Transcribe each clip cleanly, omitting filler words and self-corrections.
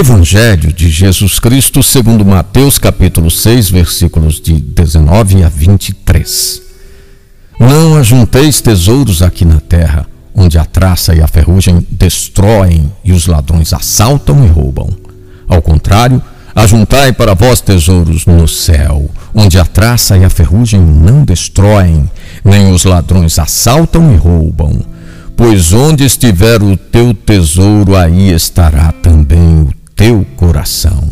Evangelho de Jesus Cristo, segundo Mateus, capítulo 6, versículos de 19 a 23. Não ajunteis tesouros aqui na terra, onde a traça e a ferrugem destroem e os ladrões assaltam e roubam. Ao contrário, ajuntai para vós tesouros no céu, onde a traça e a ferrugem não destroem, nem os ladrões assaltam e roubam. Pois onde estiver o teu tesouro, aí estará também o teu coração.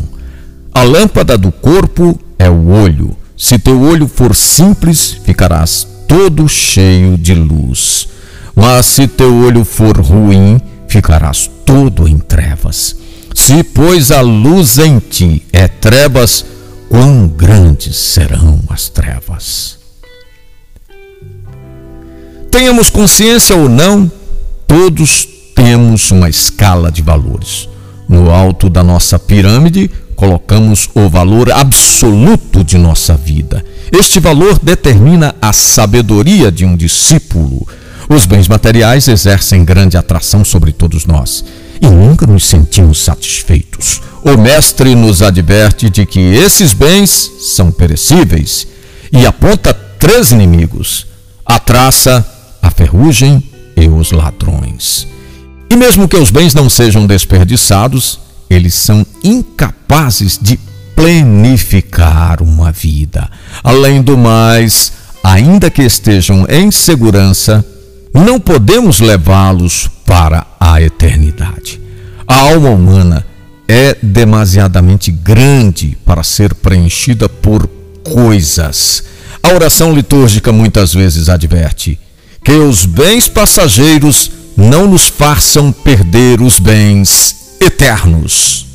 A lâmpada do corpo é o olho. Se teu olho for simples, ficarás todo cheio de luz. Mas se teu olho for ruim, ficarás todo em trevas. Se, pois, a luz em ti é trevas, quão grandes serão as trevas? Tenhamos consciência ou não, todos temos uma escala de valores. No alto da nossa pirâmide, colocamos o valor absoluto de nossa vida. Este valor determina a sabedoria de um discípulo. Os bens materiais exercem grande atração sobre todos nós e nunca nos sentimos satisfeitos. O mestre nos adverte de que esses bens são perecíveis e aponta 3 inimigos: a traça, a ferrugem e os ladrões. E mesmo que os bens não sejam desperdiçados, eles são incapazes de plenificar uma vida. Além do mais, ainda que estejam em segurança, não podemos levá-los para a eternidade. A alma humana é demasiadamente grande para ser preenchida por coisas. A oração litúrgica muitas vezes adverte que os bens passageiros não nos façam perder os bens eternos.